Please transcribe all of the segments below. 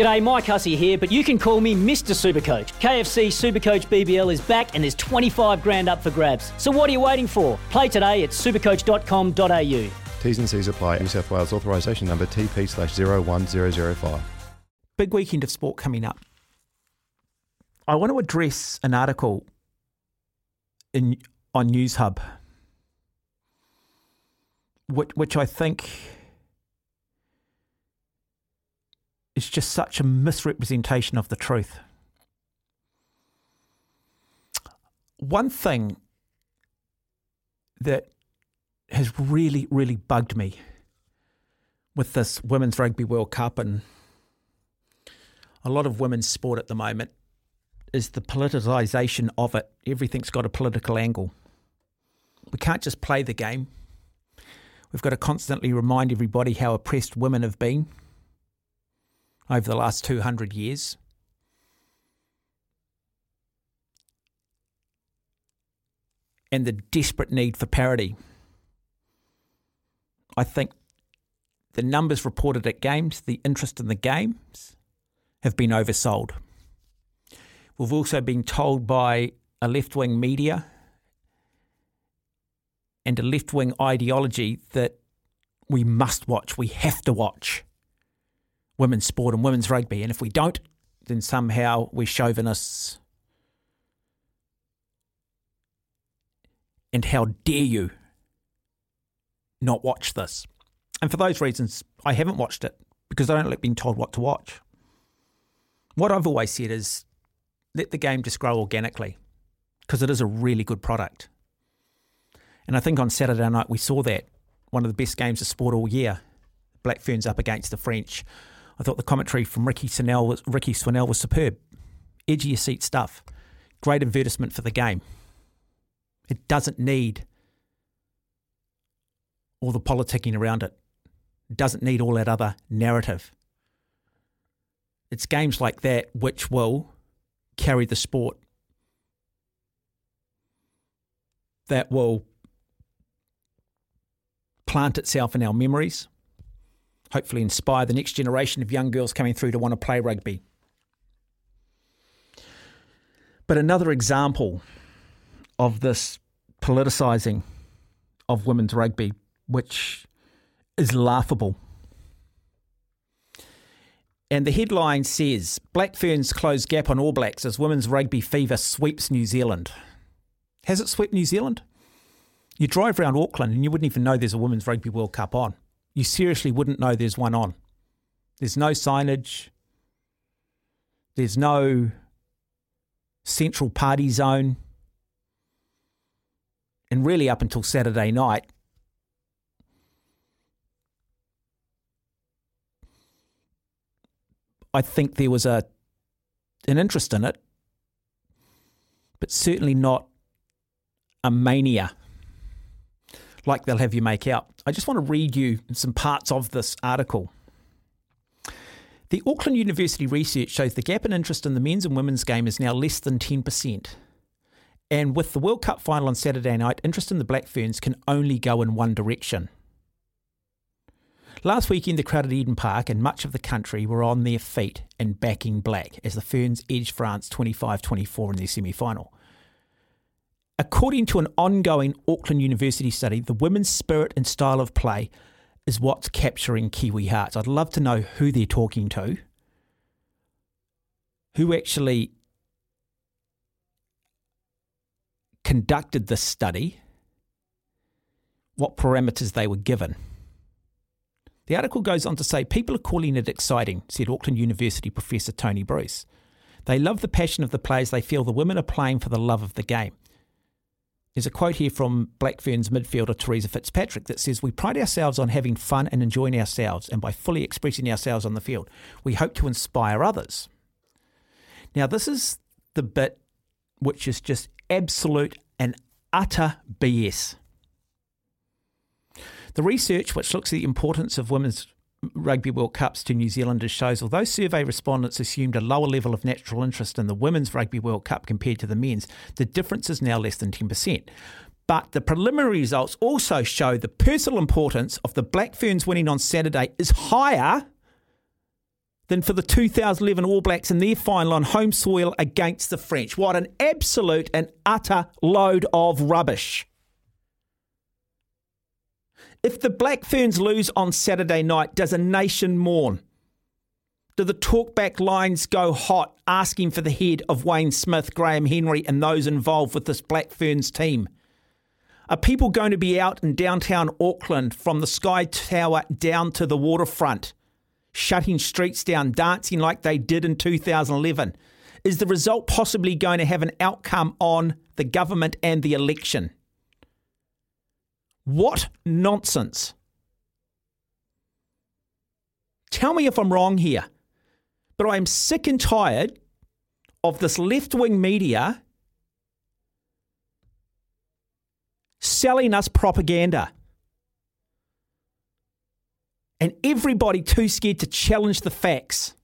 G'day, Mike Hussey here, but you can call me Mr. Supercoach. KFC Supercoach BBL is back and there's $25,000 up for grabs. So what are you waiting for? Play today at supercoach.com.au. T's and C's apply. New South Wales authorisation number TP/01005. Big weekend of sport coming up. I want to address an article on News Hub, which I think is just such a misrepresentation of the truth. One thing that has really, really bugged me with this Women's Rugby World Cup and a lot of women's sport at the moment is the politicisation of it. Everything's got a political angle. We can't just play the game. We've got to constantly remind everybody how oppressed women have been over the last 200 years. And the desperate need for parity. I think the numbers reported at games, the interest in the games, have been oversold. We've also been told by a left-wing media and a left-wing ideology that we must watch, we have to watch women's sport and women's rugby. And if we don't, then somehow we're chauvinists. And how dare you not watch this? And for those reasons, I haven't watched it because I don't like being told what to watch. What I've always said is let the game just grow organically because it is a really good product. And I think on Saturday night we saw that. One of the best games of sport all year. Black Ferns up against the French. I thought the commentary from Ricky Swinnell was superb. Edge of your seat stuff. Great advertisement for the game. It doesn't need all the politicking around it. It doesn't need all that other narrative. It's games like that which will carry the sport. That will plant itself in our memories, hopefully inspire the next generation of young girls coming through to want to play rugby. But another example of this politicising of women's rugby, which is laughable. And the headline says, Black Ferns close gap on All Blacks as women's rugby fever sweeps New Zealand. Has it swept New Zealand? You drive around Auckland and you wouldn't even know there's a Women's Rugby World Cup on. You seriously wouldn't know there's one on. There's no signage. There's no central party zone. And really up until Saturday night, I think there was an interest in it, but certainly not a mania like they'll have you make out. I just want to read you some parts of this article. The Auckland University research shows the gap in interest in the men's and women's game is now less than 10%. And with the World Cup final on Saturday night, interest in the Black Ferns can only go in one direction. Last weekend, the crowd at Eden Park and much of the country were on their feet and backing black as the Ferns edged France 25-24 in their semi-final. According to an ongoing Auckland University study, the women's spirit and style of play is what's capturing Kiwi hearts. I'd love to know who they're talking to, who actually conducted this study, what parameters they were given. The article goes on to say, people are calling it exciting, said Auckland University Professor Tony Bruce. They love the passion of the players. They feel the women are playing for the love of the game. There's a quote here from Black Ferns midfielder Teresa Fitzpatrick that says, we pride ourselves on having fun and enjoying ourselves and by fully expressing ourselves on the field. We hope to inspire others. Now, this is the bit which is just absolute and utter BS. The research, which looks at the importance of women's rugby World Cups to New Zealanders, shows although survey respondents assumed a lower level of natural interest in the Women's Rugby World Cup compared to the men's, the difference is now less than 10%. But the preliminary results also show the personal importance of the Black Ferns winning on Saturday is higher than for the 2011 All Blacks in their final on home soil against the French. What an absolute and utter load of rubbish. If the Black Ferns lose on Saturday night, does a nation mourn? Do the talkback lines go hot, asking for the head of Wayne Smith, Graham Henry and those involved with this Black Ferns team? Are people going to be out in downtown Auckland from the Sky Tower down to the waterfront, shutting streets down, dancing like they did in 2011? Is the result possibly going to have an outcome on the government and the election? What nonsense. Tell me if I'm wrong here, but I am sick and tired of this left-wing media selling us propaganda. And everybody too scared to challenge the facts.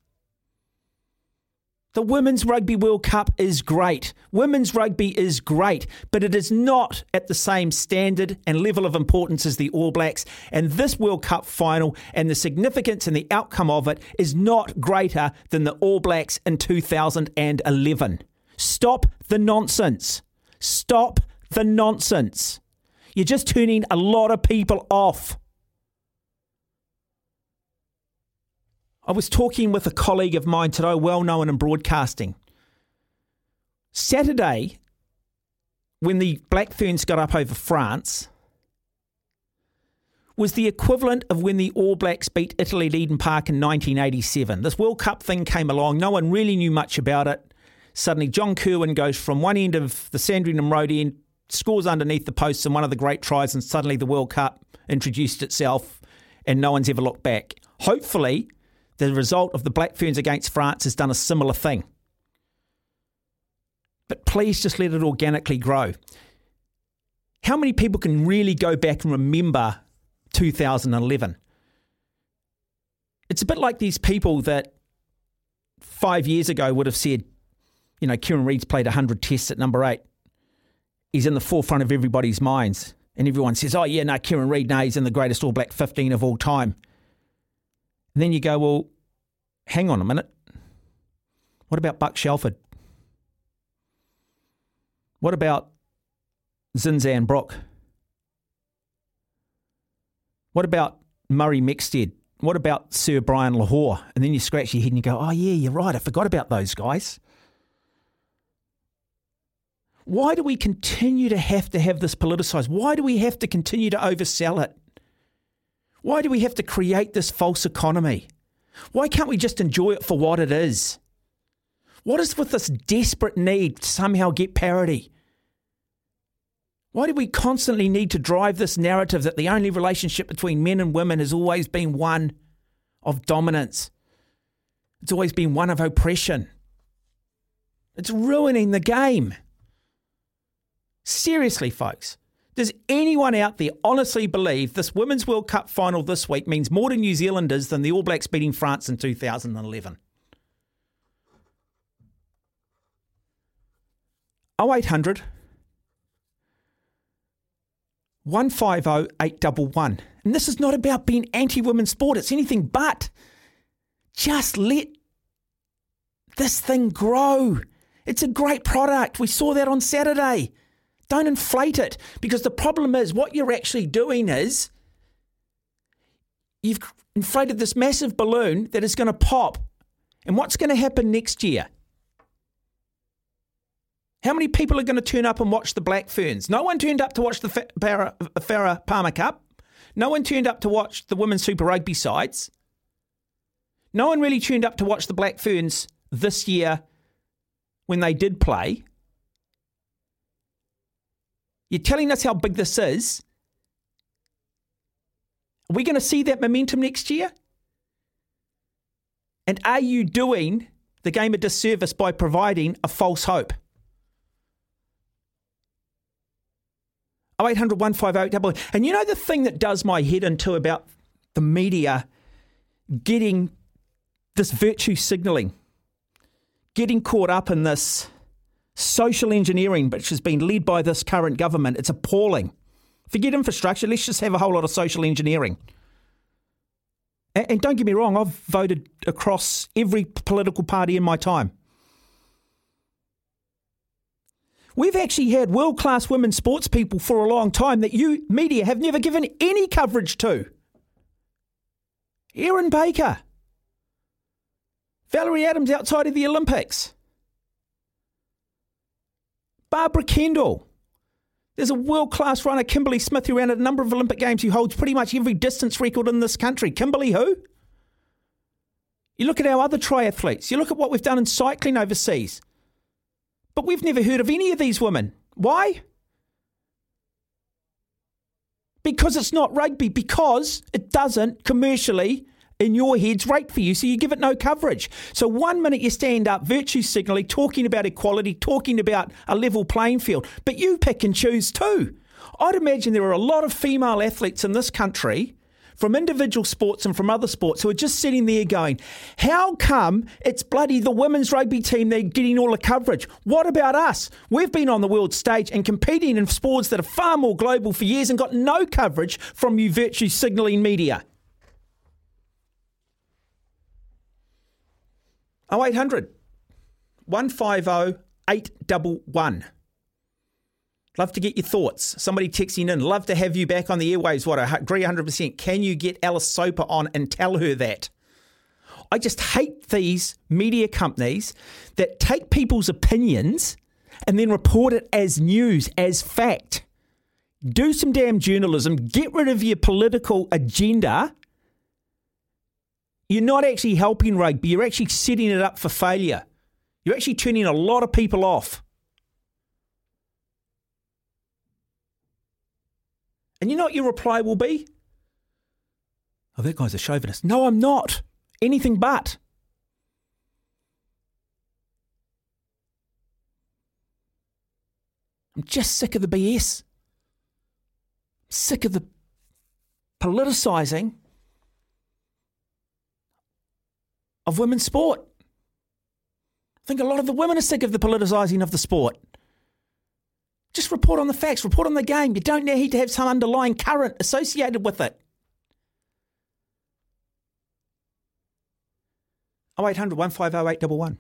The Women's Rugby World Cup is great. Women's rugby is great, but it is not at the same standard and level of importance as the All Blacks. And this World Cup final and the significance and the outcome of it is not greater than the All Blacks in 2011. Stop the nonsense. Stop the nonsense. You're just turning a lot of people off. I was talking with a colleague of mine today, well known in broadcasting. Saturday, when the Black Ferns got up over France, was the equivalent of when the All Blacks beat Italy at Eden Park in 1987. This World Cup thing came along. No one really knew much about it. Suddenly, John Kerwin goes from one end of the Sandringham Road end, scores underneath the posts in one of the great tries, and suddenly the World Cup introduced itself and no one's ever looked back. Hopefully, the result of the Black Ferns against France has done a similar thing. But please just let it organically grow. How many people can really go back and remember 2011? It's a bit like these people that 5 years ago would have said, you know, Kieran Reid's played 100 tests at number 8. He's in the forefront of everybody's minds. And everyone says, oh yeah, no, Kieran Reid, no, he's in the greatest All Black 15 of all time. And then you go, well, hang on a minute. What about Buck Shelford? What about Zinzan Brock? What about Murray Mexted? What about Sir Brian Lahore? And then you scratch your head and you go, oh yeah, you're right, I forgot about those guys. Why do we continue to have this politicised? Why do we have to continue to oversell it? Why do we have to create this false economy? Why can't we just enjoy it for what it is? What is with this desperate need to somehow get parity? Why do we constantly need to drive this narrative that the only relationship between men and women has always been one of dominance? It's always been one of oppression. It's ruining the game. Seriously, folks. Does anyone out there honestly believe this Women's World Cup final this week means more to New Zealanders than the All Blacks beating France in 2011? 0800 150 811. And this is not about being anti-women's sport. It's anything but. Just let this thing grow. It's a great product. We saw that on Saturday. Don't inflate it, because the problem is what you're actually doing is you've inflated this massive balloon that is going to pop. And what's going to happen next year? How many people are going to turn up and watch the Black Ferns? No one turned up to watch the Farah Palmer Cup. No one turned up to watch the Women's Super Rugby sides. No one really turned up to watch the Black Ferns this year when they did play. You're telling us how big this is. Are we going to see that momentum next year? And are you doing the game a disservice by providing a false hope? 0800 150 And you know the thing that does my head in too about the media getting this virtue signalling, getting caught up in this social engineering, which has been led by this current government. It's appalling. Forget infrastructure. Let's just have a whole lot of social engineering. And don't get me wrong, I've voted across every political party in my time. We've actually had world-class women sports people for a long time that you media have never given any coverage to. Erin Baker. Valerie Adams outside of the Olympics. Barbara Kendall. There's a world-class runner, Kimberly Smith, who ran at a number of Olympic Games, who holds pretty much every distance record in this country. Kimberly who? You look at our other triathletes. You look at what we've done in cycling overseas. But we've never heard of any of these women. Why? Because it's not rugby. Because it doesn't commercially, in your heads, rate for you. So you give it no coverage. So 1 minute you stand up, virtue signaling, talking about equality, talking about a level playing field. But you pick and choose too. I'd imagine there are a lot of female athletes in this country from individual sports and from other sports who are just sitting there going, how come it's bloody the women's rugby team they're getting all the coverage? What about us? We've been on the world stage and competing in sports that are far more global for years and got no coverage from you virtue signalling media. 0800 150 811. Love to get your thoughts. Somebody texting in. Love to have you back on the airwaves. What, I agree 100%. Can you get Alice Soper on and tell her that? I just hate these media companies that take people's opinions and then report it as news, as fact. Do some damn journalism. Get rid of your political agenda. You're not actually helping rugby. You're actually setting it up for failure. You're actually turning a lot of people off. And you know what your reply will be? Oh, that guy's a chauvinist. No, I'm not. Anything but. I'm just sick of the BS. Sick of the politicising of women's sport. I think a lot of the women are sick of the politicising of the sport. Just report on the facts, report on the game. You don't need to have some underlying current associated with it. 0800 150 811.